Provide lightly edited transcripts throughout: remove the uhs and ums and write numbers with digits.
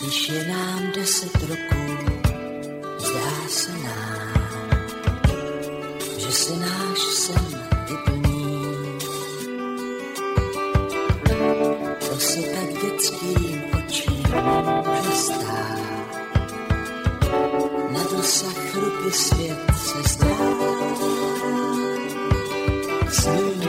Když je nám 10 roků, zdá se nám, že se náš sen vyplní. To se tak dětským očím může stát. Na dosah ruky svět se zdá. Sním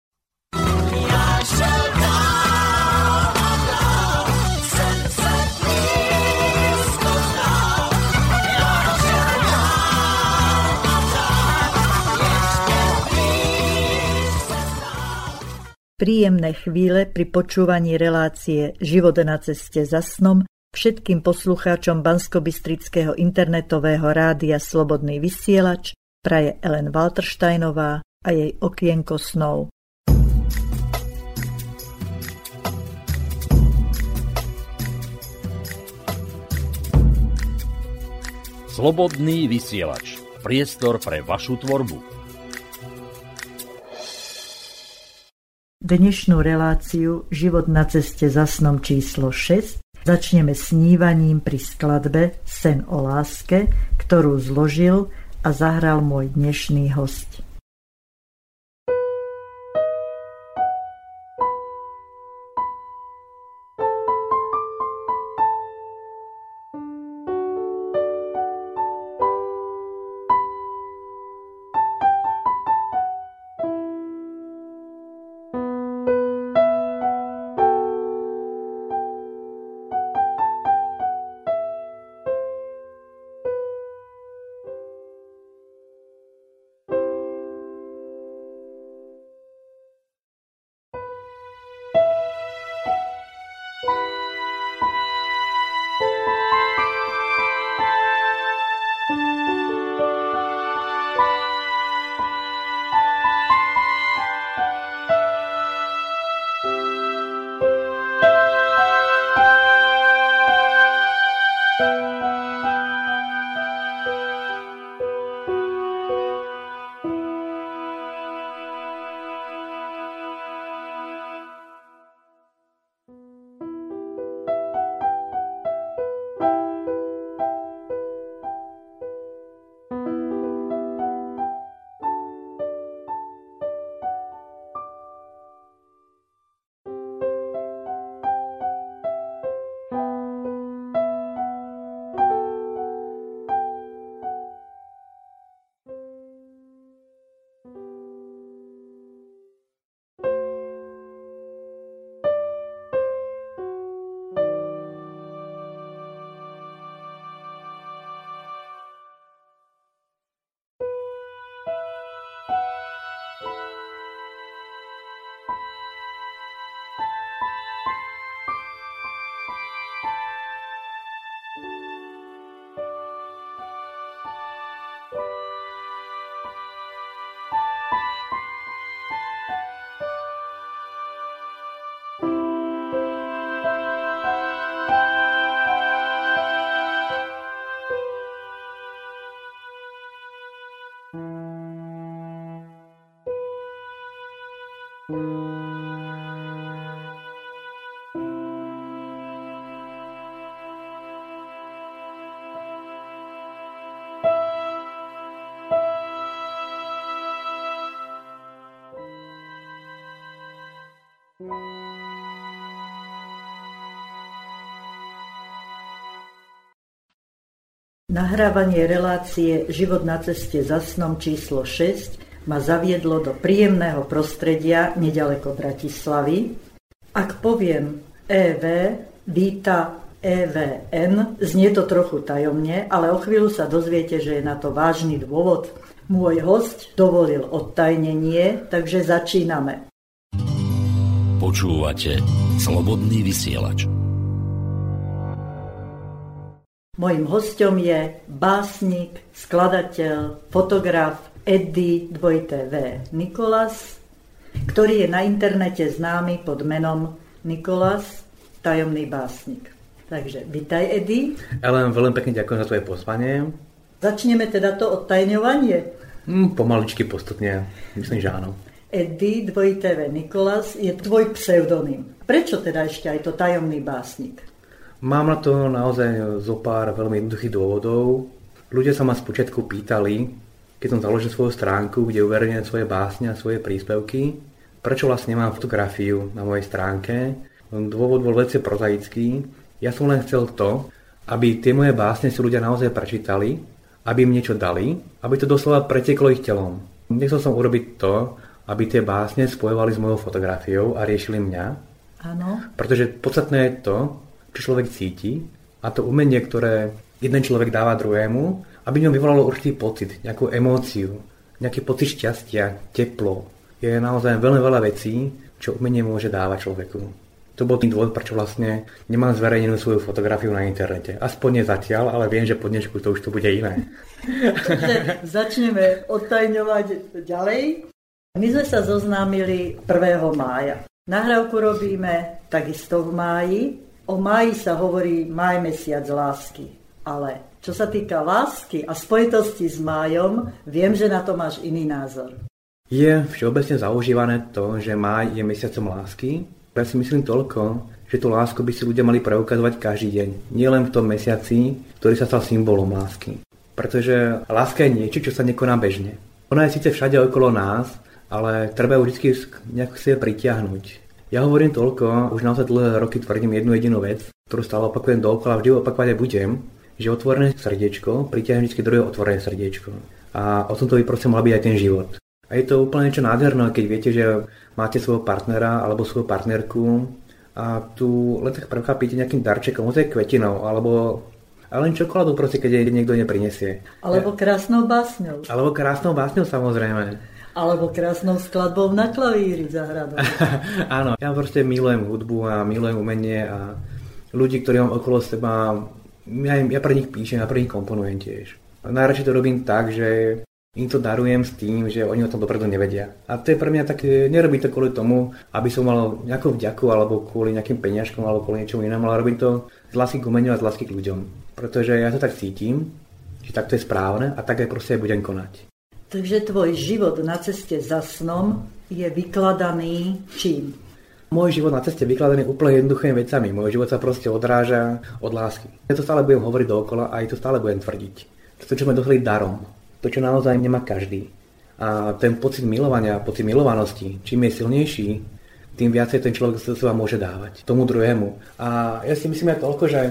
Príjemné chvíle pri počúvaní relácie Život na ceste za snom všetkým poslucháčom Banskobystrického internetového rádia Slobodný vysielač praje Ellen Waltersteínová a jej okienko snov. Slobodný vysielač. Priestor pre vašu tvorbu. Dnešnú reláciu Život na ceste za snom číslo 6 začneme snívaním pri skladbe Sen o láske, ktorú zložil a zahral môj dnešný hosť. Nahrávanie relácie Život na ceste za snom číslo 6 ma zaviedlo do príjemného prostredia neďaleko Bratislavy. Ak poviem EV, víta EVN, znie to trochu tajomne, ale o chvíľu sa dozviete, že je na to vážny dôvod. Môj hosť dovolil odtajnenie, takže začíname. Počúvate Slobodný vysielač. Mojím hosťom je básnik, skladateľ, fotograf Eddie W. Nicholas, ktorý je na internete známy pod menom Nicholas Tajomný básnik. Takže vítaj, Eddie. Ellen, veľmi pekne ďakujem za tvoje pozvanie. Začneme teda to odtajňovanie. Pomaličky, postupne. Myslím, že áno. Eddie W. Nicholas je tvoj pseudonym. Prečo teda ešte aj to tajomný básnik? Mám na to naozaj zo pár veľmi jednoduchých dôvodov. Ľudia sa ma spočiatku pýtali, keď som založil svoju stránku, kde uverejňujem svoje básne a svoje príspevky, prečo vlastne mám fotografiu na mojej stránke. Dôvod bol veľmi prozaický. Ja som len chcel to, aby tie moje básne si ľudia naozaj prečítali, aby im niečo dali, aby to doslova preteklo ich telom. Nechcel som urobiť to, aby tie básne spojovali s mojou fotografiou a riešili mňa. Áno. Pretože podstatné je to, čo človek cíti a to umenie, ktoré jeden človek dáva druhému, aby ňom vyvolalo určitý pocit, nejakú emóciu, nejaký pocit šťastia, teplo. Je naozaj veľmi veľa vecí, čo umenie môže dávať človeku. To bol tým dôvod, prečo vlastne nemám zverejnenú svoju fotografiu na internete. Aspoň nezatiaľ, ale viem, že po dnešku to už tu bude iné. Takže začneme odtajňovať ďalej. My sme sa zoznámili 1. mája. Nahrávku robíme takisto v máji. O máji sa hovorí máj mesiac lásky. Ale čo sa týka lásky a spojitosti s májom, viem, že na to máš iný názor. Je všeobecne zaužívané to, že máj je mesiacom lásky. Ja si myslím toľko, že tú lásku by si ľudia mali preukazovať každý deň, nielen v tom mesiaci, ktorý sa stal symbolom lásky. Pretože láska je niečo, čo sa nekoná bežne. Ona je síce všade okolo nás, ale treba ju vždy nejak si pritiahnuť. Ja hovorím toľko, už naozaj dlhé roky tvrdím jednu jedinú vec, ktorú stále opakujem dookola, vždy opakovať budem, že otvorené srdiečko pritiahne vždy druhé otvorené srdiečko. A o tomto by proste mal byť aj ten život. A je to úplne niečo nádherné, keď viete, že máte svojho partnera alebo svoju partnerku a tu len tak prekvapíte nejakým darčekom, ozaj kvetinou, alebo ale len čokoládu proste, keď jej niekto neprinesie. Alebo krásnou básňou. Alebo krásnou básňou, samozrejme. Alebo krásnou skladbou na klavíri za hradou. Áno, ja proste milujem hudbu a milujem umenie a ľudí, ktorí mám okolo seba, ja pre nich píšem, ja pre nich komponujem tiež. Najradšej to robím tak, že im to darujem s tým, že oni o tom dopredu nevedia. A to je pre mňa také, nerobím to kvôli tomu, aby som mal nejakú vďaku alebo kvôli nejakým peniažkom alebo kvôli niečomu inému, ale robím to z lásky k umeniu a z lásky k ľuďom. Pretože ja to tak cítim, že takto je správne a tak aj proste aj budem konať. Takže tvoj život na ceste za snom je vykladaný čím? Môj život na ceste je vykladaný úplne jednoduchými vecami. Môj život sa proste odráža od lásky. Ja to stále budem hovoriť dookola a aj to stále budem tvrdiť. To, čo sme dostali darom. To, čo naozaj nemá každý. A ten pocit milovania, pocit milovanosti, čím je silnejší, tým viacej ten človek sa seba môže dávať tomu druhému. A ja si myslím aj toľko, že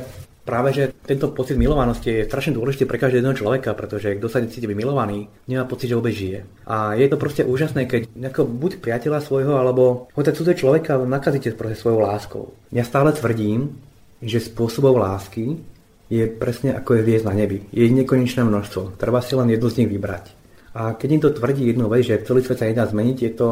práve že tento pocit milovanosti je strašne dôležitý pre každého človeka, pretože kto sa necíti byť milovaný, nemá pocit, že vôbec žije. A je to proste úžasné, keď nejakého buď priateľa svojho, alebo hoď cudzého človeka nakazíte proste svojou láskou. Ja stále tvrdím, že spôsobov lásky je presne ako je hviezd na nebi. Je nekonečné množstvo. Treba si len jednu z nich vybrať. A keď niekto tvrdí jednu vec, že celý svet sa nedá zmeniť, je to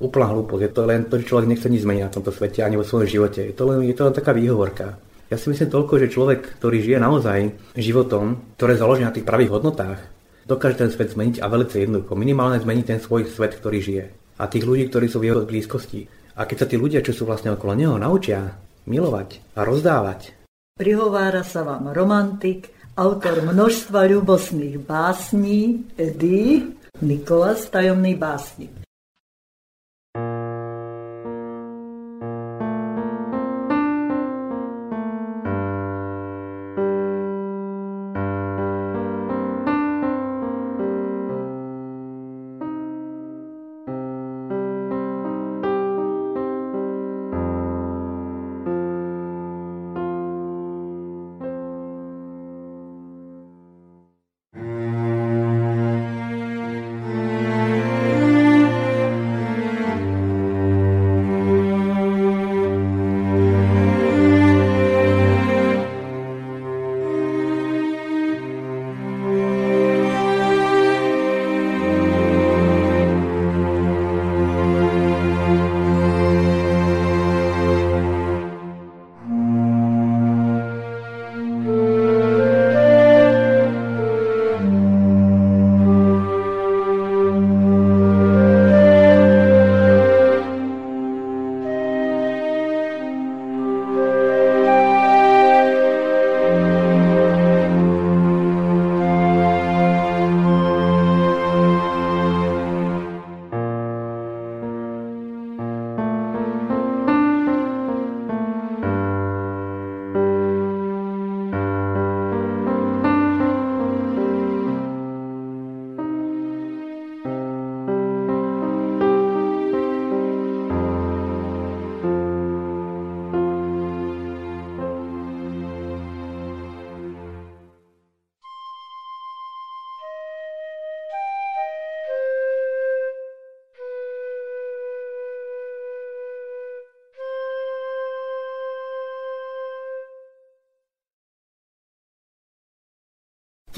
úplná hlúposť. Je to len to, že človek nechce nič zmeniť na tomto svete ani vo svojom živote. Je to len taká výhovorka. Ja si myslím toľko, že človek, ktorý žije naozaj životom, ktoré založí na tých pravých hodnotách, dokáže ten svet zmeniť a veľmi jednoducho. Minimálne zmeniť ten svoj svet, ktorý žije. A tých ľudí, ktorí sú v jeho blízkosti. A keď sa tí ľudia, čo sú vlastne okolo neho, naučia milovať a rozdávať. Prihovára sa vám romantik, autor množstva ľubosných básní, Eddie Nicholas, tajomný básnik.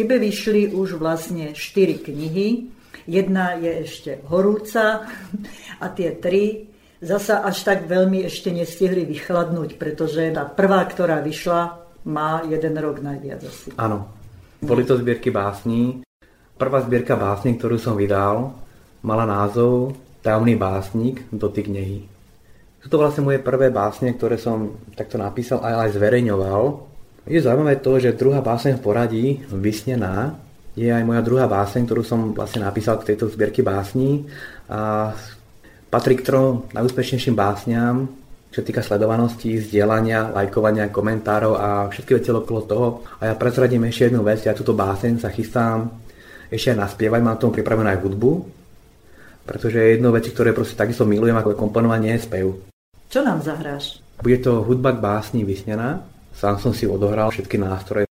Tebe vyšli už vlastne 4 knihy. Jedna je ešte horúca a tie tri zasa až tak veľmi ešte nestihli vychladnúť, pretože tá prvá, ktorá vyšla, má 1 rok najviac asi. Áno. Boli to zbierky básní. Prvá zbierka básní, ktorú som vydal, mala názov Tajomný básnik do tej knihy. Sú to vlastne moje prvé básne, ktoré som takto napísal a aj zverejňoval. Je zaujímavé to, že druhá básne v poradí, Vysnená, je aj moja druhá básne, ktorú som vlastne napísal k tejto zbierky básní a patrí k 3 najúspešnejším básňam, čo týka sledovanosti, zdieľania, lajkovania, komentárov a všetky veci okolo toho. A ja prezradím ešte jednu vec, ja túto báseň sa chystám ešte aj naspievať, mám tomu pripravenú aj hudbu, pretože je jednou veci, ktoré proste takisto milujem ako komponovanie, spev. Čo nám zahráš? Bude to hudba k básni Vysnená, sám som si odohral všetky nástroje.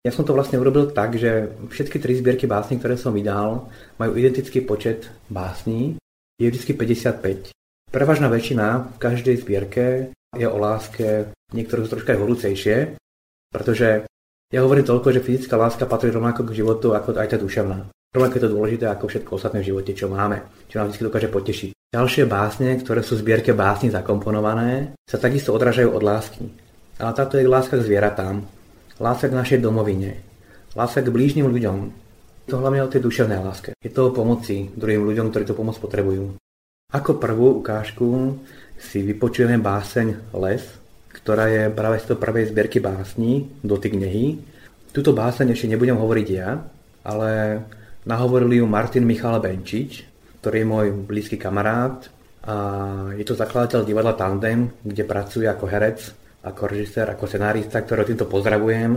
Ja som to vlastne urobil tak, že všetky tri zbierky básní, ktoré som vydal, majú identický počet básní. Je vždy 55. Prevažná väčšina v každej zbierke je o láske, niektoré sú troška aj horúcejšie, pretože ja hovorím toľko, že fyzická láska patrí rovnako k životu ako aj tá duševná. Rovnako je to dôležité ako všetko ostatné v živote, čo máme, čo nám vždy dokáže potešiť. Ďalšie básne, ktoré sú v zbierke básní zakomponované, sa takisto odrážajú od lásky. Ale táto je láska k zvieratám. Láska k našej domovine, láska k blížnym ľuďom. Je to hlavne o tej duševnej láske. Je to o pomoci druhým ľuďom, ktorí tú pomoc potrebujú. Ako prvú ukážku si vypočujeme báseň Les, ktorá je práve z toho prvej zbierky básní Dotyk nehy. Túto báseň ešte nebudem hovoriť ja, ale nahovoril ju Martin Michal Benčič, ktorý je môj blízky kamarát a je to zakladateľ divadla Tandem, kde pracuje ako herec, ako režisér, ako scenárista, ktorého týmto pozdravujem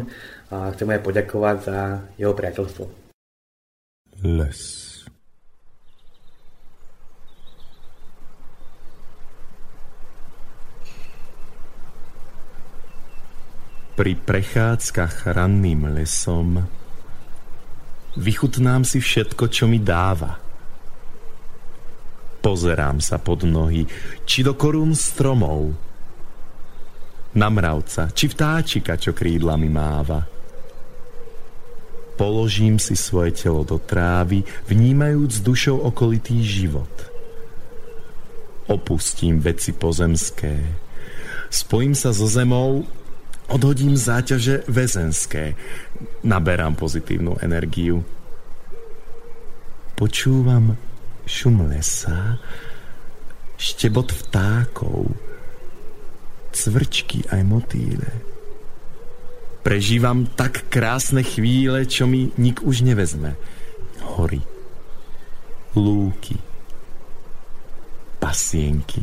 a chcem aj poďakovať za jeho priateľstvo. Les. Pri prechádzkach ranným lesom vychutnám si všetko, čo mi dáva. Pozerám sa pod nohy, či do korún stromov, na mravca, či vtáčika, čo krídlami máva. Položím si svoje telo do trávy, vnímajúc dušou okolitý život. Opustím veci pozemské, spojím sa so zemou, odhodím záťaže väzenské, naberám pozitívnu energiu. Počúvam šum lesa, štebot vtákov, cvrčky aj motýle. Prežívam tak krásne chvíle, čo mi nik už nevezme. Hory, lúky, pasienky,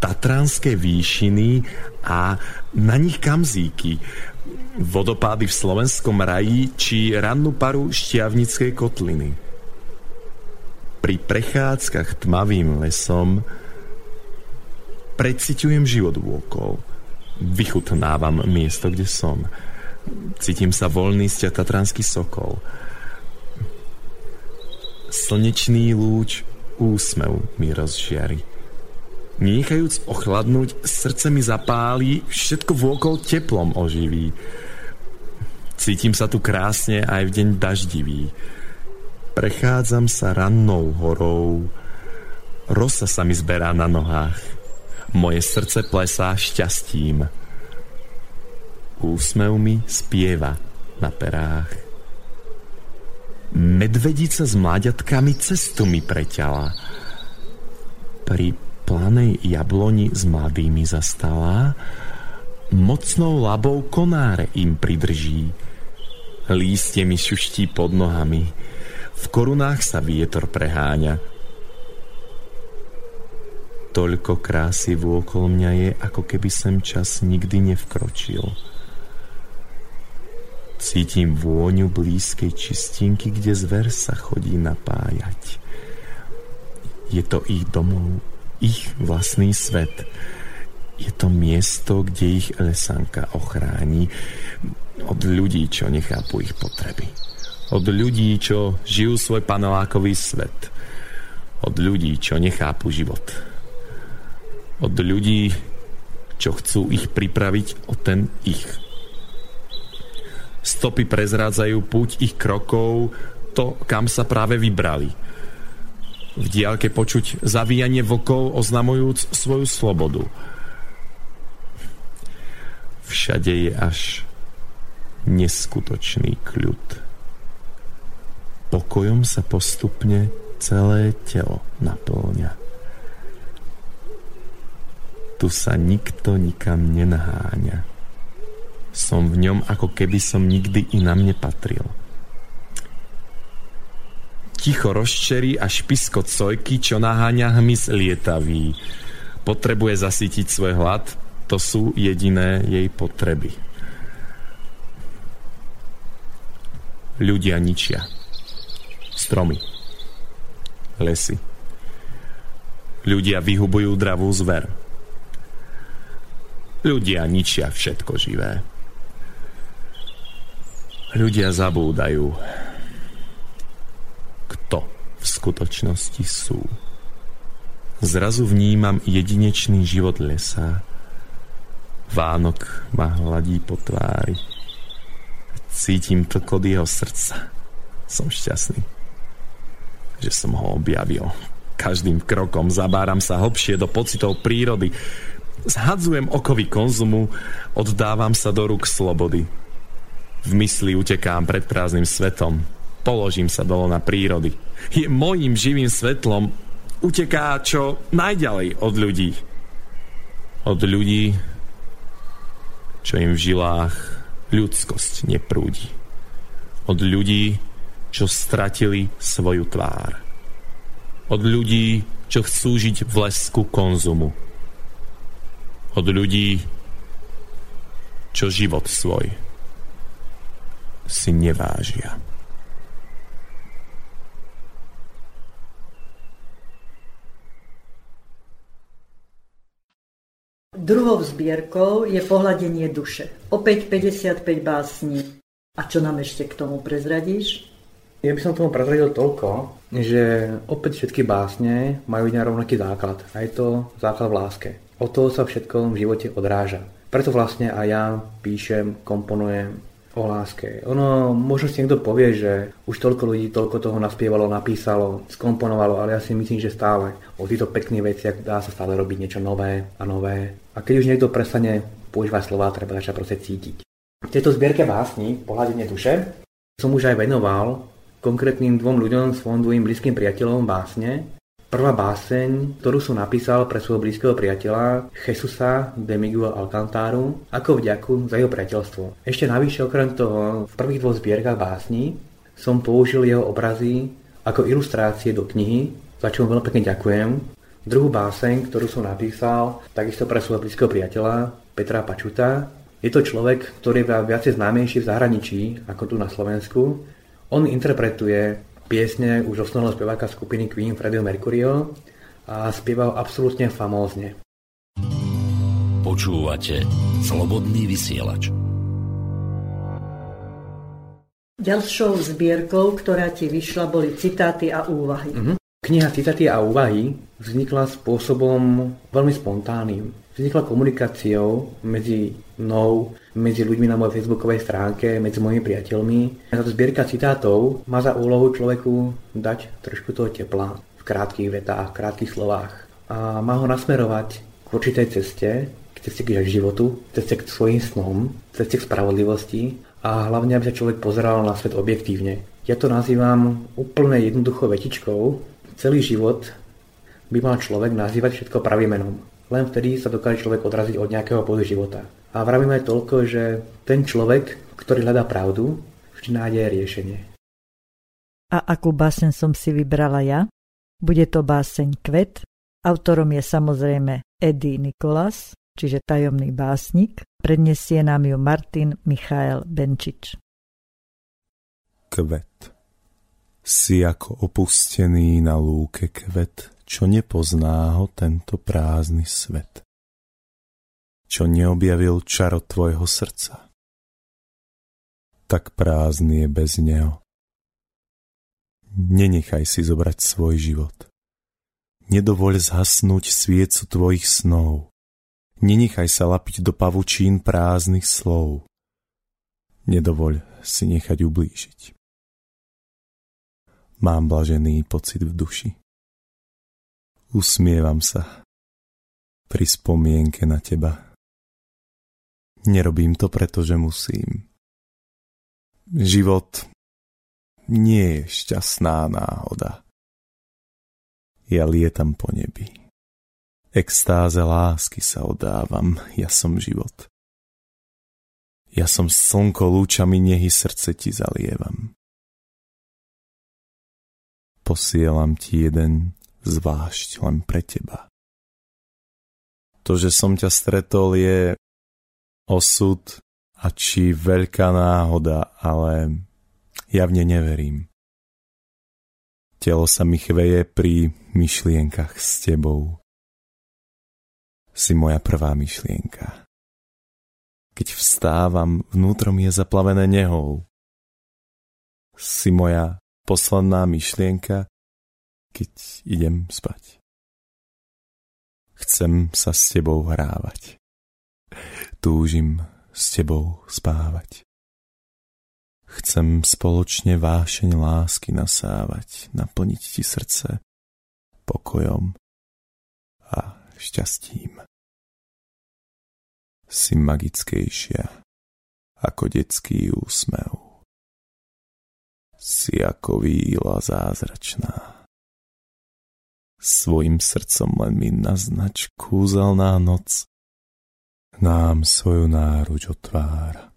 tatranské výšiny a na nich kamzíky, vodopády v slovenskom raji či rannú paru Štiavnickej kotliny. Pri prechádzkach tmavým lesom preciťujem život vôkol. Vychutnávam miesto, kde som. Cítim sa voľný ako tatranský sokol. Slnečný lúč úsmev mi rozžiari. Nechajúc ochladnúť, srdce mi zapáli, všetko vôkol teplom oživí. Cítim sa tu krásne aj v deň daždivý. Prechádzam sa rannou horou. Rosa sa mi zberá na nohách. Moje srdce plesá šťastím. Úsmev mi spieva na perách. Medvedica s mláďatkami cestu mi preťala. Pri planej jabloni s mladými zastala. Mocnou labou konáre im pridrží. Lístie mi šuští pod nohami. V korunách sa vietor preháňa. Toľko krásy vôkol mňa je, ako keby sem čas nikdy nevkročil. Cítim vôňu blízkej čistinky, kde zver sa chodí napájať. Je to ich domov, ich vlastný svet. Je to miesto, kde ich lesanka ochráni od ľudí, čo nechápu ich potreby. Od ľudí, čo žijú svoj panelákový svet. Od ľudí, čo nechápu život. Od ľudí, čo chcú ich pripraviť o ten ich. Stopy prezrádzajú púť ich krokov, to, kam sa práve vybrali. V diaľke počuť zavíjanie vokov, oznamujúc svoju slobodu. Všade je až neskutočný kľud. Pokojom sa postupne celé telo naplňa. Tu sa nikto nikam nenaháňa. Som v ňom, ako keby som nikdy inam nepatril. Ticho rozčerí a špisko cojky, čo naháňa hmyz lietavý. Potrebuje zasytiť svoj hlad, to sú jediné jej potreby. Ľudia ničia. Stromy. Lesy. Ľudia vyhubujú dravú zver. Ľudia ničia všetko živé. Ľudia zabúdajú, kto v skutočnosti sú. Zrazu vnímam jedinečný život lesa. Vánok ma hladí po tvári. Cítim tlkot jeho srdca. Som šťastný, že som ho objavil. Každým krokom zabáram sa hlbšie do pocitov prírody. Zhadzujem okovy konzumu, oddávam sa do rúk slobody. V mysli utekám pred prázdnym svetom. Položím sa dolo na prírody. Je mojím živým svetlom. Uteká čo najďalej od ľudí. Od ľudí, čo im v žilách ľudskosť neprúdi. Od ľudí, čo stratili svoju tvár. Od ľudí, čo chcú žiť v lesku konzumu. Od ľudí, čo život svoj si nevážia. Druhou zbierkou je Pohľadenie duše. Opäť 55 básní. A čo nám ešte k tomu prezradíš? Ja by som tomu prezradil toľko, že opäť všetky básne majú jeden rovnaký základ. A je to základ v láske. O toho sa všetko v živote odráža. Preto vlastne aj ja píšem, komponujem o láske. Ono, možno si niekto povie, že už toľko ľudí toľko toho naspievalo, napísalo, skomponovalo, ale ja si myslím, že stále o týchto pekných veciach dá sa stále robiť niečo nové a nové. A keď už niekto prestane používať slova, treba začať proste cítiť. V tejto zbierke básni Pohľadenie duše som už aj venoval konkrétnym dvom ľuďom, svojim dvojim blízkym priateľom básne. Prvá báseň, ktorú som napísal pre svojho blízkeho priateľa Jesúsa de Miguel Alcántaru ako vďaku za jeho priateľstvo. Ešte navyše okrem toho v prvých dvoch zbierkach básní som použil jeho obrazy ako ilustrácie do knihy, za čo mu veľmi pekne ďakujem. Druhú báseň, ktorú som napísal takisto pre svojho blízkeho priateľa Petra Pačuta. Je to človek, ktorý je viacej známejší v zahraničí ako tu na Slovensku. On interpretuje piesne už osnovného speváka skupiny Queen Freddie Mercuryho a spieval absolútne famózne. Počúvate Slobodný vysielač. Ďalšou zbierkou, ktorá ti vyšla, boli citáty a úvahy. Kniha Citáty a úvahy vznikla spôsobom veľmi spontánnym. Vznikla komunikáciou medzi mnou, medzi ľuďmi na mojej facebookovej stránke, medzi mojimi priateľmi. Táto zbierka citátov má za úlohu človeku dať trošku toho tepla v krátkych vetách, v krátkych slovách. A má ho nasmerovať k určitej ceste, k ceste k životu, k ceste k svojim snom, k ceste k spravodlivosti a hlavne, aby sa človek pozeral na svet objektívne. Ja to nazývam úplne jednoducho vetičkou. Celý život by mal človek nazývať všetko pravým menom. Len vtedy sa dokáže človek odraziť od nejakého bodu života. A vravíme aj toľko, že ten človek, ktorý hľadá pravdu, vždy nájde riešenie. A akú báseň som si vybrala ja? Bude to báseň Kvet. Autorom je samozrejme Eddie Nicholas, čiže tajomný básnik. Predniesie nám ju Martin Michal Benčič. kvet. Si ako opustený na lúke kvet, čo nepozná ho tento prázdny svet. Čo neobjavil čaro tvojho srdca, tak prázdny je bez neho. Nenechaj si zobrať svoj život. Nedovoľ zhasnúť sviecu tvojich snov. Nenechaj sa lapiť do pavučín prázdnych slov. Nedovoľ si nechať ublížiť. Mám blažený pocit v duši. Usmievam sa pri spomienke na teba. Nerobím to, pretože musím. Život nie je šťastná náhoda. Ja lietam po nebi. Extáze lásky sa oddávam. Ja som život. Ja som slnko lúčami nehy srdce ti zalievam. Posielam ti jeden zvlášť len pre teba. To, že som ťa stretol, je osud a či veľká náhoda, ale ja v ne neverím. Telo sa mi chveje pri myšlienkach s tebou. Si moja prvá myšlienka. Keď vstávam, vnútrom je zaplavené nehou. Si moja posledná myšlienka, keď idem spať. Chcem sa s tebou hrávať. Túžim s tebou spávať. Chcem spoločne vášeň lásky nasávať, naplniť ti srdce pokojom a šťastím. Si magickejšia ako detský úsmev. Si ako víla zázračná. Svojim srdcom len mi naznač, kúzelná noc nám svoju náruč otvára.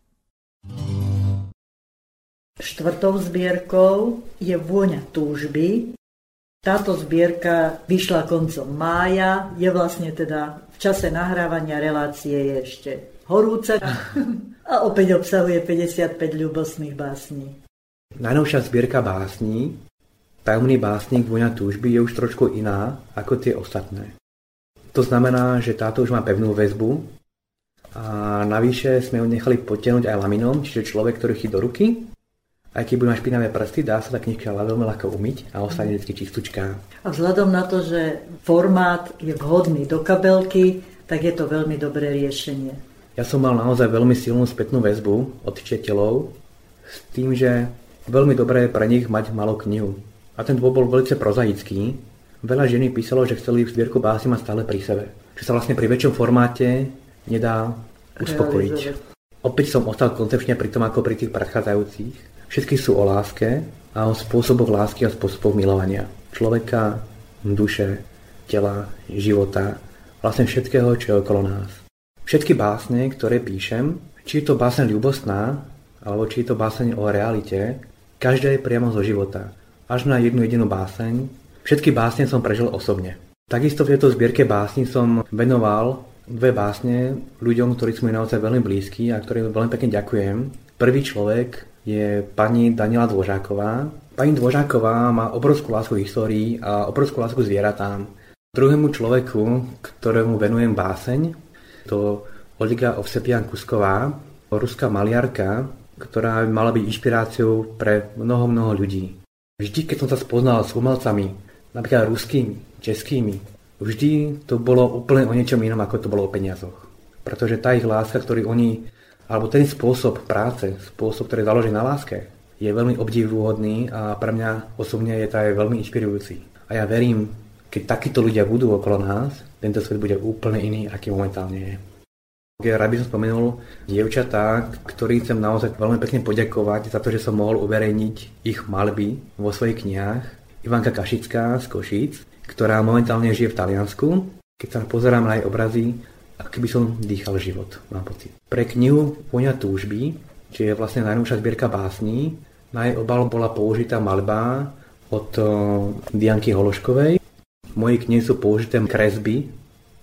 Štvrtou zbierkou je Vôňa túžby. Táto zbierka vyšla koncom mája, je vlastne teda v čase nahrávania relácie je ešte horúca a opäť obsahuje 55 ľúbostných básní. Najnovšia zbierka básní, Tajomný básnik Vôňa túžby, je už trošku iná ako tie ostatné. To znamená, že táto už má pevnú väzbu a navyše sme ju nechali potiahnuť aj laminom, čiže človek, ktorý chytí do ruky, aj keď budú mať špinavé prsty, dá sa tá knižka veľmi ľahko umyť a ostane vždy čistúčka. A vzhľadom na to, že formát je vhodný do kabelky, tak je to veľmi dobré riešenie. Ja som mal naozaj veľmi silnú spätnú väzbu od čitateľov s tým, že veľmi dobré je pre nich mať malú knihu. A ten dôvod bol veľmi prozaický. Veľa žien písalo, že chceli zbierku básni mať stále pri sebe. Čo sa vlastne pri väčšom formáte nedá uspokojiť. Opäť som ostal koncepčne pri tom ako pri tých predchádzajúcich. Všetky sú o láske a o spôsoboch lásky a spôsoboch milovania. Človeka, duše, tela, života, vlastne všetkého, čo je okolo nás. Všetky básne, ktoré píšem, či je to básne ľúbostná, alebo či je to básne o realite, každá je priamo zo života. Až na jednu jedinú báseň. Všetky básne som prežil osobne. Takisto v tejto zbierke básni som venoval dve básne ľuďom, ktorí sú mi naozaj veľmi blízki a ktorým veľmi pekne ďakujem. Prvý človek je pani Daniela Dvořáková. Pani Dvořáková má obrovskú lásku histórii a obrovskú lásku zvieratám. Druhému človeku, ktorému venujem báseň, to Olga Ovsepian-Kusková, ruská maliarka, ktorá mala byť inšpiráciou pre mnoho ľudí. Vždy, keď som sa spoznal s umelcami, napríklad ruskými, českými, vždy to bolo úplne o niečom inom, ako to bolo o peniazoch. Pretože tá ich láska, ktorú oni alebo ten spôsob práce, spôsob, ktorý je založený na láske, je veľmi obdivuhodný a pre mňa osobne je to aj veľmi inšpirujúci. A ja verím, keď takíto ľudia budú okolo nás, tento svet bude úplne iný, aký momentálne je. Ja rád by som spomenul dievčatá, ktorým chcem naozaj veľmi pekne poďakovať za to, že som mohol uverejniť ich maľby vo svojich knihách. Ivanka Kašická z Košíc, ktorá momentálne žije v Taliansku. Keď sa pozerám na jej obrazy, keby som dýchal život, mám pocit. Pre knihu Vôňa túžby, čo je vlastne najnovšia zbierka básní, na jej obal bola použitá maľba od Dianky Hološkovej. V mojej knihe sú použité kresby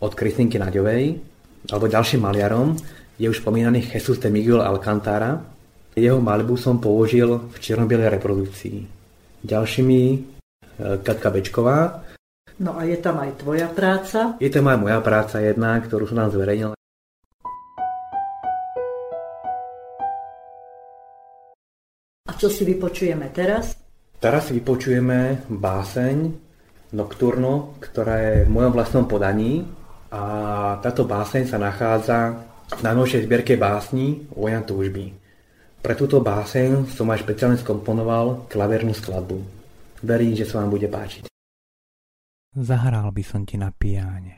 od Kristínky Naďovej. Alebo ďalším maliarom je už spomínaný Jesús de Miguel Alcántara. Jeho malbu som použil v čierno-bielej reprodukcii. Ďalšími Katka Bečková. No a je tam aj tvoja práca? Je tam aj moja práca jedna, ktorú som tam zverejnil. A čo si vypočujeme teraz? Teraz si vypočujeme báseň Nocturno, ktorá je v mojom vlastnom podaní. A táto báseň sa nachádza v najnovšej zbierke básní Vojna túžby. Pre túto báseň som aj špeciálne skomponoval klavernú skladbu. Verím, že sa vám bude páčiť. Zahral by som ti na piáne.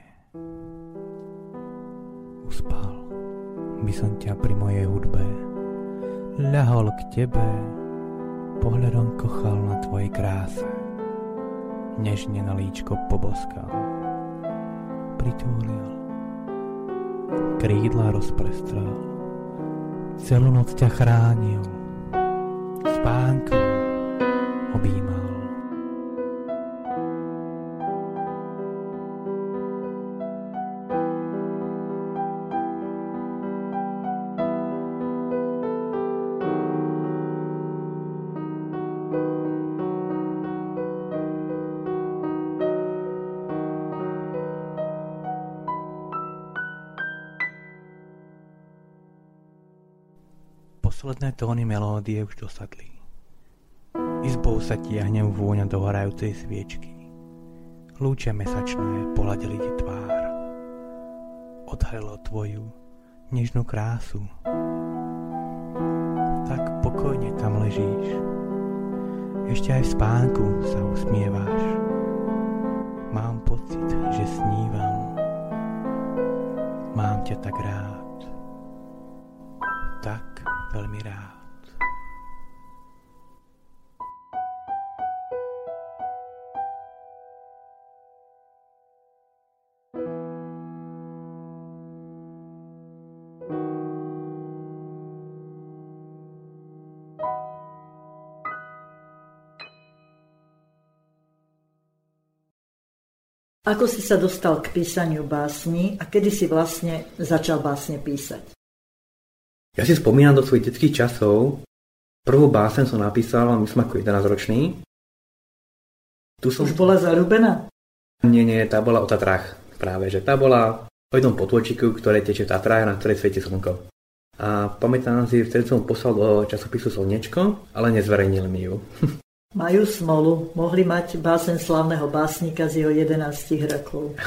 Uspal by som ťa pri mojej hudbe. Ľahol k tebe, pohľadom kochal na tvojej kráse. Nežne na líčko poboskal, pritúlil, krídla rozprestral, celú noc ťa chránil, spánkom objímal. Posledné tóny melódie už dosadli. Izbou sa tiahne vôňa do horajúcej sviečky. Lúče mesačné poladili ti tvár. Odhalilo tvoju nežnú krásu. Tak pokojne tam ležíš. Ešte aj v spánku sa usmieváš. Mám pocit, že snívam. Mám ťa tak rád. Tak veľmi rád. Ako si sa dostal k písaniu básni a kedy si vlastne začal básne písať? Ja si spomínam do svojich detských časov. Prvú básen som napísal, myslím ako 11-ročný. Už bola zarúbená? Nie, tá bola o Tatrách. Práve, že tá bola o jednom potôčiku, ktoré tečie v Tatrách, na ktorej svieti slnko. A pamätám si, vtedy som poslal do časopisu Slnečko, ale nezverejnil mi ju. Majú smolu. Mohli mať básen slávneho básnika z jeho 11 rokov.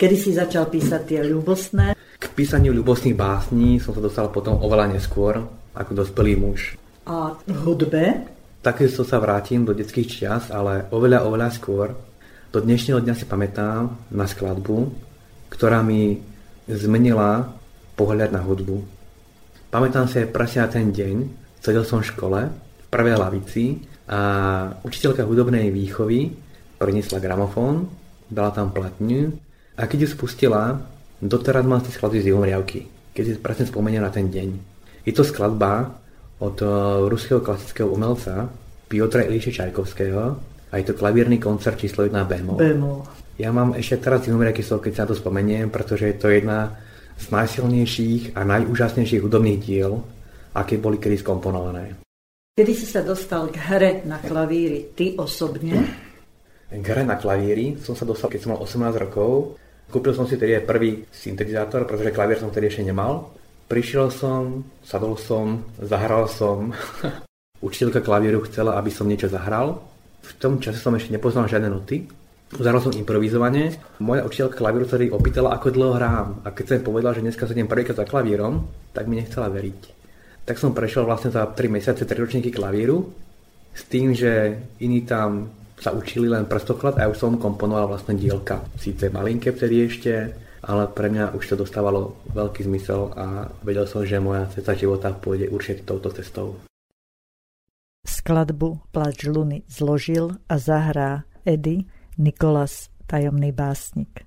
Kedy si začal písať tie ľúbostné? K písaniu ľubostných básní som sa dostal potom oveľa neskôr, ako dospelý muž. A hudbe? Takisto sa vrátim do detských čias, ale oveľa skôr. Do dnešného dňa si pamätám na skladbu, ktorá mi zmenila pohľad na hudbu. Pamätám si aj presne na ten deň. Sedel som v škole, v prvej lavici a učiteľka hudobnej výchovy priniesla gramofón, dala tam platňu a keď ju spustila, doteraz mám tie skladby z Jihomriavky, keď si presne spomeniem na ten deň. Je to skladba od ruského klasického umelca Pyotra Iljiča Čajkovského a je to klavírny koncert číslo 1 bemol. Ja mám ešte teraz Jihomriavky, keď sa na to spomeniem, pretože je to jedna z najsilnejších a najúžasnejších hudobných diel, aké boli kedy skomponované. Kedy si sa dostal k hre na klavíri ty osobne? K hre na klavíri som sa dostal, keď som mal 18 rokov. Kúpil som si tedy aj prvý syntetizátor, pretože klavír som tedy ešte nemal. Prišiel som, sadol som, zahral som. Učiteľka klavíru chcela, aby som niečo zahral. V tom čase som ešte nepoznal žiadne noty. Zahral som improvizovanie. Moja učiteľka klavíru sa tedy opýtala, ako dlho hrám. A keď som jej povedal, že dneska sedem prvýkrát za klavírom, tak mi nechcela veriť. Tak som prešiel vlastne za 3 mesiace 3 ročníky klavíru. S tým, že iní tam sa učili len prstoklad a ja už som komponoval vlastne dielka. Síce malinké vtedy ešte, ale pre mňa už to dostávalo veľký zmysel a vedel som, že moja cesta života pôjde určite touto cestou. Skladbu Plač Luny zložil a zahrá Eddie Nicholas Tajomný básnik.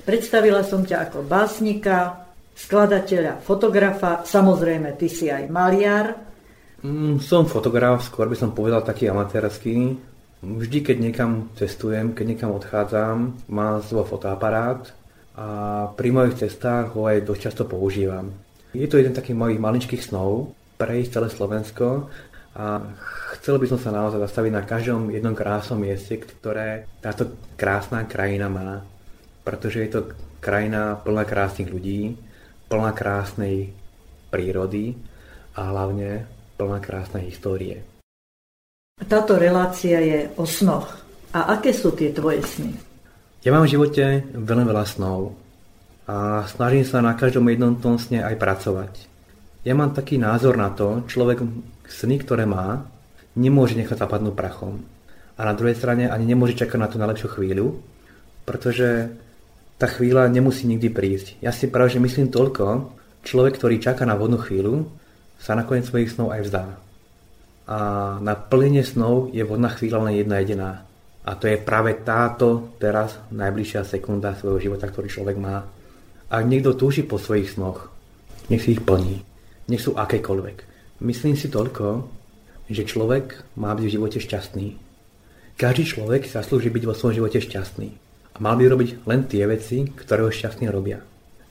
Predstavila som ťa ako básnika, skladateľa, fotografa, samozrejme, ty si aj maliar. Som fotograf, skôr by som povedal taký amatérsky. Vždy, keď niekam cestujem, keď niekam odchádzam, mám svoj fotoaparát a pri mojich cestách ho aj dosť často používam. Je to jeden takých mojich maličkých snov, prejsť celé Slovensko a chcel by som sa naozaj zastaviť na každom jednom krásnom mieste, ktoré táto krásna krajina má. Pretože je to krajina plná krásnych ľudí, plná krásnej prírody a hlavne plná krásnej histórie. Táto relácia je o snoch. A aké sú tie tvoje sny? Ja mám v živote veľmi veľa snov a snažím sa na každom jednom tom sne aj pracovať. Ja mám taký názor na to, človek sny, ktoré má, nemôže nechať zapadnúť prachom. A na druhej strane ani nemôže čakať na tú najlepšiu chvíľu, pretože tá chvíľa nemusí nikdy prísť. Ja si práve, že myslím toľko, človek, ktorý čaká na vhodnú chvíľu, sa nakoniec svojich snov aj vzdá. A na plnenie snov je vhodná chvíľa len jedna jediná. A to je práve táto teraz najbližšia sekunda svojho života, ktorý človek má. Ak niekto túži po svojich snoch, nech si ich plní. Nech sú akékoľvek. Myslím si toľko, že človek má byť v živote šťastný. Každý človek zaslúži byť vo svojom živote šťastný. Mal by robiť len tie veci, ktoré ho šťastne robia.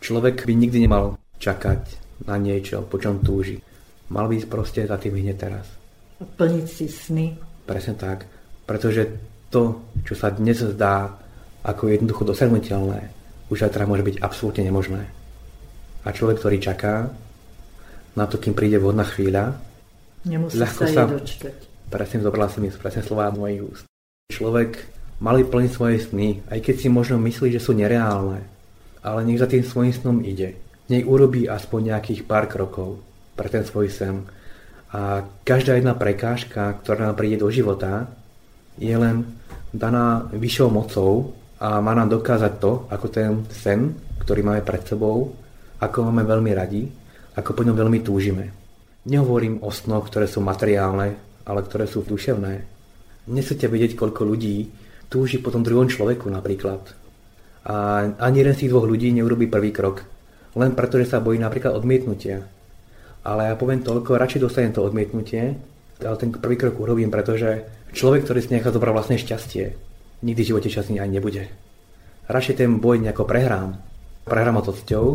Človek by nikdy nemal čakať na niečo, po čom túži. Mal by ísť proste za tým hneď teraz. A plniť si sny. Presne tak, pretože to, čo sa dnes zdá ako jednoducho dosiahnuteľné, už aj teraz môže byť absolútne nemožné. A človek, ktorý čaká na to, kým príde vhodná chvíľa, nemusí sa jej dočkať. Presne zobrala si mi presne slová z mojich úst. Človek mali plniť svoje sny, aj keď si možno myslí, že sú nereálne. Ale nech za tým svojím snom ide. Nech urobí aspoň nejakých pár krokov pre ten svoj sen. A každá jedna prekážka, ktorá nám príde do života, je len daná vyššou mocou a má nám dokázať to, ako ten sen, ktorý máme pred sebou, ako máme veľmi radi, ako po ňom veľmi túžime. Nehovorím o snoch, ktoré sú materiálne, ale ktoré sú duševné. Nechcete vedieť, koľko ľudí túži po tom druhom človeku napríklad. A ani jeden z tých dvoch ľudí neurobí prvý krok. Len preto, že sa bojí napríklad odmietnutia. Ale ja poviem toľko, radšej dostanem to odmietnutie, ale ten prvý krok urobím, pretože človek, ktorý si nechá zobrať vlastné šťastie, nikdy v živote šťastný ani nebude. Radšej ten boj nejako prehrám. Prehrám ho to cťou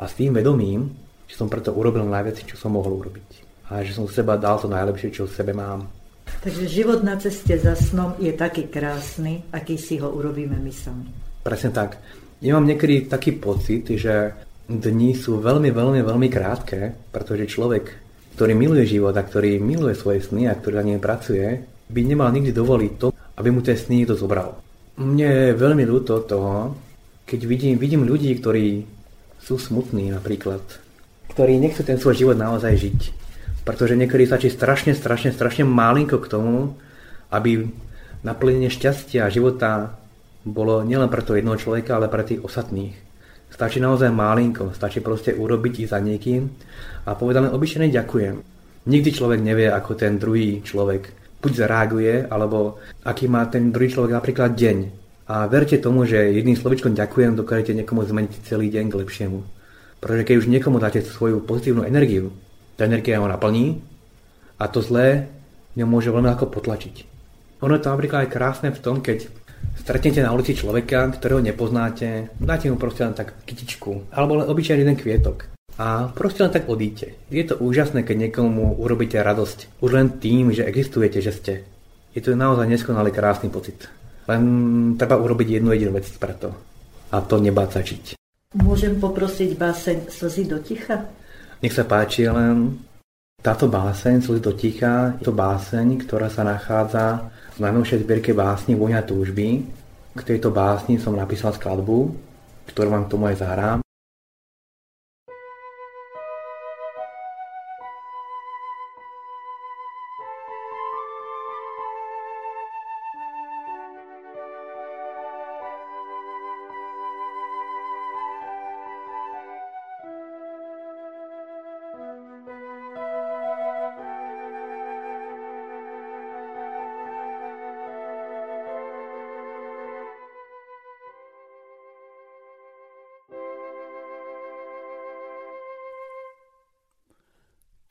a s tým vedomím, že som preto urobil najviac, čo som mohol urobiť. A že som z seba dal to najlepšie, čo v sebe mám. Takže život na ceste za snom je taký krásny, aký si ho urobíme my sami. Presne tak. Ja mám niekedy taký pocit, že dni sú veľmi, veľmi, veľmi krátke, pretože človek, ktorý miluje život a ktorý miluje svoje sny a ktorý na nej pracuje, by nemal nikdy dovoliť to, aby mu tie sny to zobral. Mne je veľmi ľúto toho, keď vidím ľudí, ktorí sú smutní napríklad, ktorí nechcú ten svoj život naozaj žiť. Pretože niekedy stačí strašne malinko k tomu, aby naplnenie šťastia a života bolo nielen pre toho jednoho človeka, ale pre tých ostatných. Stačí naozaj malinko, stačí proste urobiť i za niekým a povedať len obyčajne ďakujem. Nikdy človek nevie, ako ten druhý človek buď zareaguje, alebo aký má ten druhý človek napríklad deň. A verte tomu, že jedným slovičkom ďakujem dokážete niekomu zmeniť celý deň k lepšiemu. Pretože keď už niekomu dáte svoju pozitívnu energiu, tá energia ho naplní a to zlé ňom môže veľmi ľahko potlačiť. Ono je to napríklad aj krásne v tom, keď stretnete na ulici človeka, ktorého nepoznáte, dáte mu proste len tak kytičku alebo len obyčajný jeden kvietok. A proste len tak odíte. Je to úžasné, keď niekomu urobíte radosť. Už len tým, že existujete, že ste. Je to naozaj neskonale krásny pocit. Len treba urobiť jednu jedinú vec preto. A to nebáť sa čiť. Môžem poprosiť báseň Slzy do ticha? Nech sa páči, len táto báseň Slzy do ticha je to báseň, ktorá sa nachádza v najnovšej zbierke básni Vôňa túžby. K tejto básni som napísal skladbu, ktorú vám k tomu aj zahrám.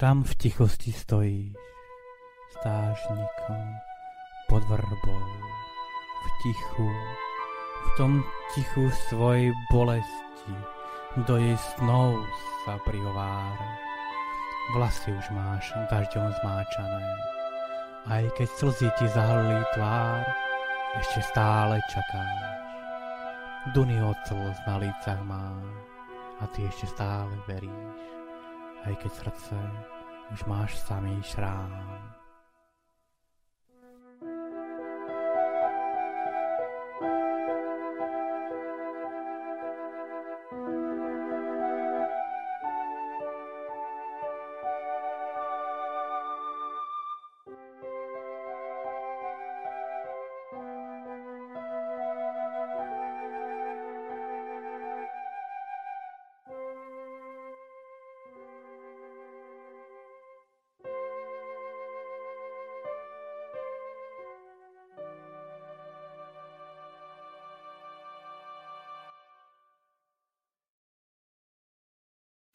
Tam v tichosti stojíš, stážnikom pod vrbou, v tichu, v tom tichu svojej bolesti, do jej snov sa prihovára. Vlasy už máš dažďom zmáčané, aj keď slzy ti zahrlí tvár, ešte stále čakáš. Duny od slz na lícach má a ty ešte stále veríš. Aj keď srdce už máš samý šrám.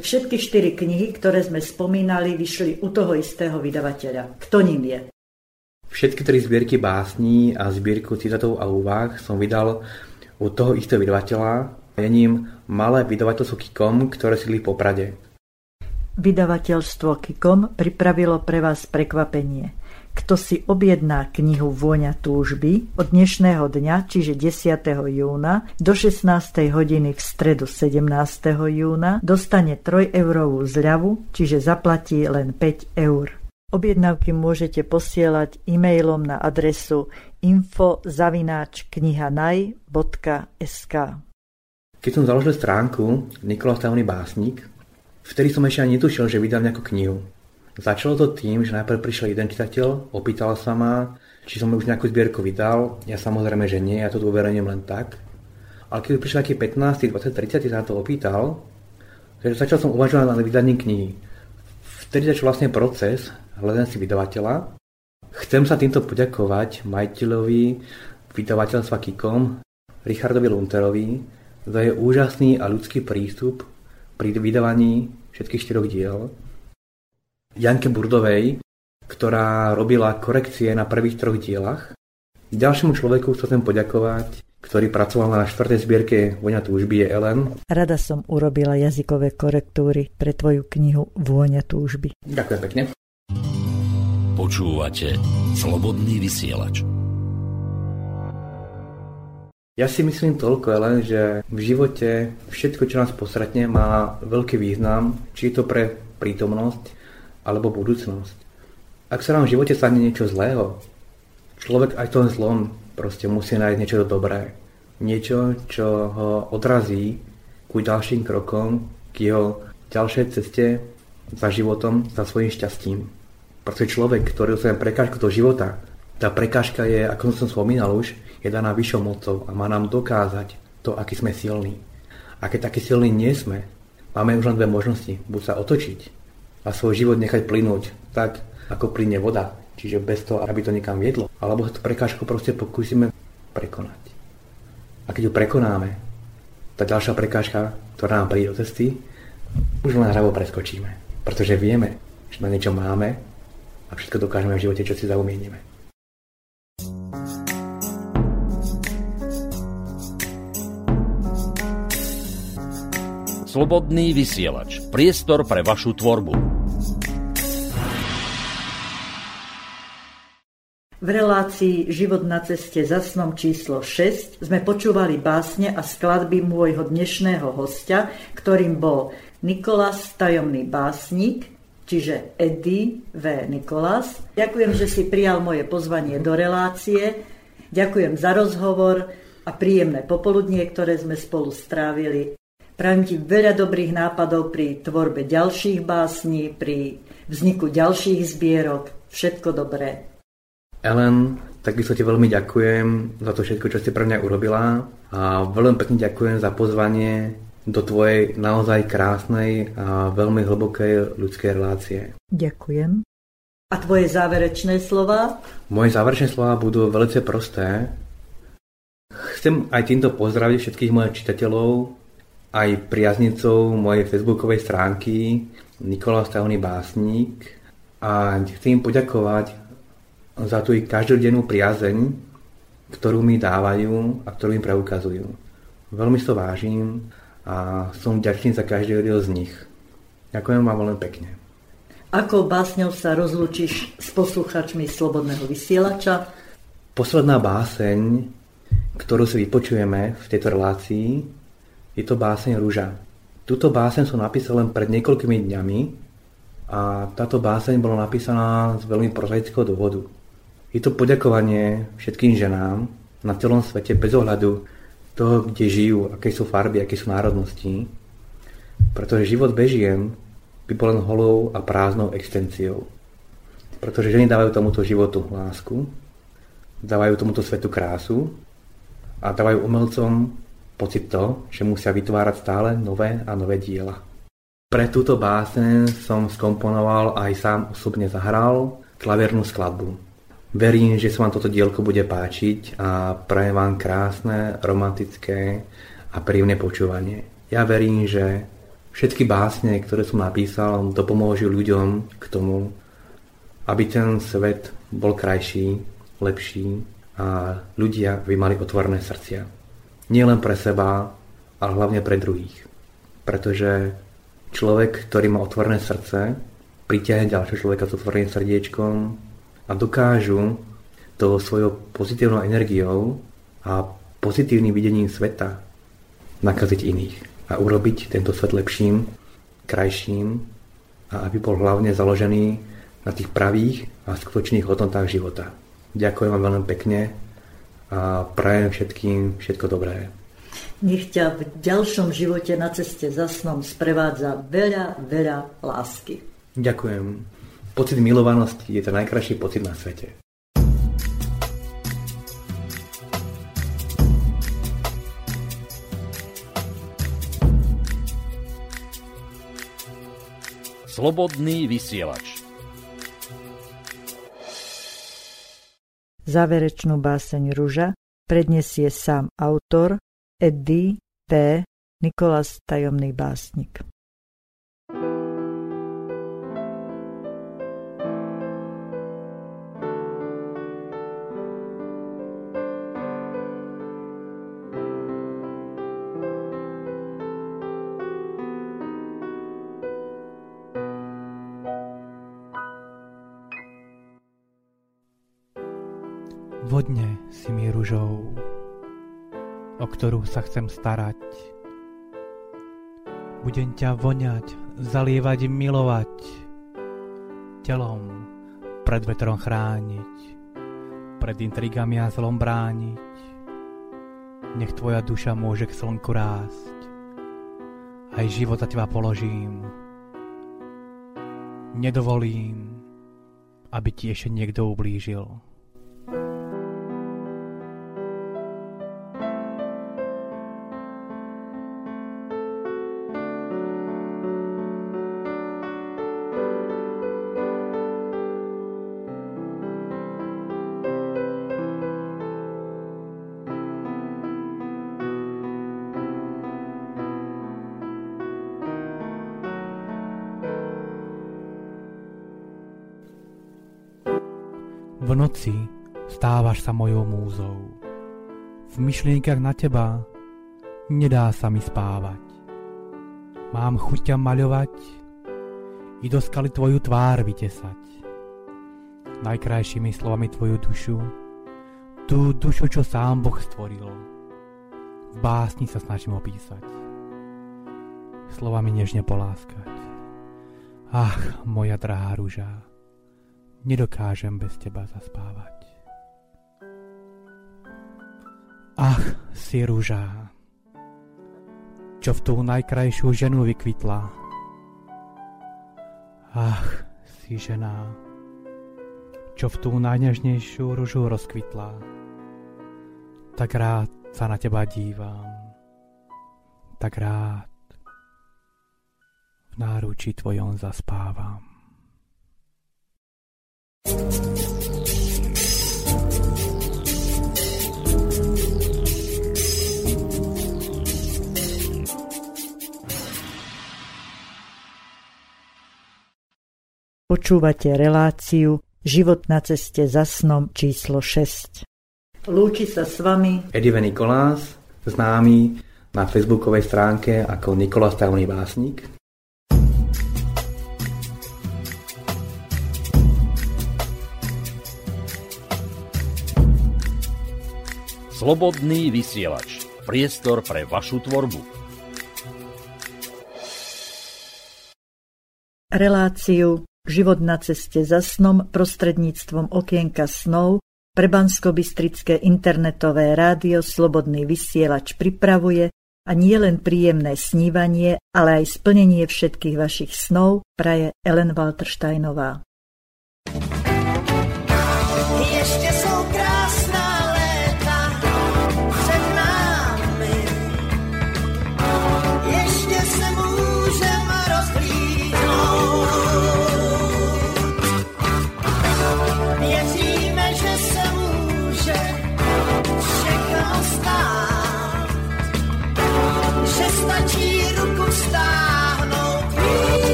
Všetky 4 knihy, ktoré sme spomínali, vyšli u toho istého vydavateľa. Kto ním je? Všetky 3 zbierky básní a zbierku citátov a úvah som vydal u toho istého vydavateľa. Je ním malé vydavateľstvo Kikom, ktoré sídli v Poprade. Vydavateľstvo Kikom pripravilo pre vás prekvapenie. Kto si objedná knihu Vôňa túžby od dnešného dňa, čiže 10. júna do 16. hodiny v stredu 17. júna, dostane 3-eurovú zľavu, čiže zaplatí len 5 eur. Objednávky môžete posielať e-mailom na adresu info@knihanaj.sk. Keď som založil stránku Nicholas Tajomný básnik, vtedy som ešte ani netušil, že vydám nejakú knihu. Začalo to tým, že najprv prišiel jeden čitateľ, opýtal sa ma, či som už nejakú zbierku vydal. Ja samozrejme, že nie, ja to dôverujem len tak. Ale keď prišiel taký 15, 20, 30, sa to opýtal, takže začal som uvažovať na vydaní knihy. Vtedy začal vlastne proces, hľadám si vydavateľa. Chcem sa týmto poďakovať majiteľovi vydavateľstva Kikom, Richardovi Lunterovi, za jeho úžasný a ľudský prístup pri vydávaní všetkých 4 diel. Janke Burdovej, ktorá robila korekcie na prvých 3 dielach. Ďalšiemu človeku chcem poďakovať, ktorý pracoval na 4. zbierke Vôňa túžby, je Ellen. Rada som urobila jazykové korektúry pre tvoju knihu Vôňa túžby. Ďakujem pekne. Počúvate Slobodný vysielač. Ja si myslím toľko, Ellen, že v živote všetko, čo nás postretne, má veľký význam, či je to pre prítomnosť, alebo budúcnosť. Ak sa nám v živote stane niečo zlého, človek aj tom zlom proste musí nájsť niečo dobré. Niečo, čo ho odrazí ku ďalším krokom, k jeho ďalšej ceste za životom, za svojím šťastím. Pretože človek, ktorý dostane prekážku do života, tá prekážka je, ako som spomínal už, je daná vyššou mocou a má nám dokázať to, aký sme silní. A keď taký silní nie sme, máme už len 2 možnosti. Buď sa otočiť a svoj život nechať plynúť tak, ako plynie voda. Čiže bez toho, aby to niekam viedlo. Alebo sa tú prekážku proste pokúsime prekonať. A keď ju prekonáme, tá ďalšia prekážka, ktorá nám príde do cesty, už len hravo preskočíme. Pretože vieme, že na niečo máme a všetko dokážeme v živote, čo si zaumienime. Slobodný vysielač. Priestor pre vašu tvorbu. V relácii Život na ceste za snom číslo 6 sme počúvali básne a skladby môjho dnešného hostia, ktorým bol Nicholas Tajomný básnik, čiže Eddie W. Nicholas. Ďakujem, že si prijal moje pozvanie do relácie. Ďakujem za rozhovor a príjemné popoludnie, ktoré sme spolu strávili. Prajem ti veľa dobrých nápadov pri tvorbe ďalších básní, pri vzniku ďalších zbierok. Všetko dobré. Ellen, takisto ti veľmi ďakujem za to všetko, čo si pre mňa urobila. A veľmi pekne ďakujem za pozvanie do tvojej naozaj krásnej a veľmi hlbokej ľudskej relácie. Ďakujem. A tvoje záverečné slova? Moje záverečné slova budú veľmi prosté. Chcem aj týmto pozdraviť všetkých mojich čitateľov, aj priaznicou mojej facebookovej stránky Nicholas Tajomný básnik a chcem im poďakovať za tú ich každodennú priazeň, ktorú mi dávajú a ktorú mi preukazujú. Veľmi to vážim a som vďačný za každého z nich. Ďakujem vám veľmi pekne. Akou básňou sa rozlúčiš s poslucháčmi Slobodného vysielača? Posledná báseň, ktorú si vypočujeme v tejto relácii, je to báseň Rúža. Túto báseň som napísal len pred niekoľkými dňami a táto báseň bola napísaná z veľmi prozaického dôvodu. Je to poďakovanie všetkým ženám na celom svete bez ohľadu toho, kde žijú, aké sú farby, aké sú národnosti, pretože život bez žien by bol len holou a prázdnou extenciou. Pretože ženy dávajú tomuto životu lásku, dávajú tomuto svetu krásu a dávajú umelcom pocit to, že musia vytvárať stále nové a nové diela. Pre túto básen som skomponoval a aj sám osobne zahral klavernú skladbu. Verím, že sa vám toto dielko bude páčiť a prajem vám krásne, romantické a príjemné počúvanie. Ja verím, že všetky básne, ktoré som napísal, dopomôžu ľuďom k tomu, aby ten svet bol krajší, lepší a ľudia by mali otvorené srdcia. Nie len pre seba, ale hlavne pre druhých. Pretože človek, ktorý má otvorené srdce, pritiahne ďalšieho človeka s otvoreným srdiečkom a dokážu to svojou pozitívnou energiou a pozitívnym videním sveta nakaziť iných a urobiť tento svet lepším, krajším a aby bol hlavne založený na tých pravých a skutočných hodnotách života. Ďakujem vám veľmi pekne a prajem všetkým všetko dobré. Nech ťa v ďalšom živote na ceste za snom sprevádza veľa, veľa lásky. Ďakujem. Pocit milovanosti je to najkrajší pocit na svete. Slobodný vysielač. Záverečnú báseň Ruža predniesie sám autor Eddie W. Nicholas Tajomný básnik. Vodne si mi ružou, o ktorú sa chcem starať. Budem ťa voňať, zalievať, milovať, telom pred vetrom chrániť, pred intrigami a zlom brániť. Nech tvoja duša môže k slnku rásť, aj život za teba položím. Nedovolím, aby ti ešte niekto ublížil. V noci stávaš sa mojou múzou. V myšlienkach na teba nedá sa mi spávať. Mám chuť ťa maľovať i do skaly tvoju tvár vytesať. Najkrajšími slovami tvoju dušu, tú dušu, čo sám Boh stvoril, v básni sa snažím opísať. Slovami nežne poláskať. Ach, moja drahá ruža, nedokážem bez teba zaspávať. Ach, si ruža, čo v tú najkrajšiu ženu vykvitla. Ach, si žena, čo v tú najnežnejšiu ružu rozkvitla. Tak rád sa na teba dívam, tak rád v náručí tvojom zaspávam. Počúvate reláciu Život na ceste za snom číslo 6. Lúči sa s vami Eddie W. Nicholas, známy na facebookovej stránke ako Nicholas Tajomný básnik. Slobodný vysielač. Priestor pre vašu tvorbu. Reláciu Život na ceste za snom prostredníctvom okienka snov pre Banskobystrické internetové rádio Slobodný vysielač pripravuje a nie len príjemné snívanie, ale aj splnenie všetkých vašich snov praje Ellen Waltersteínová.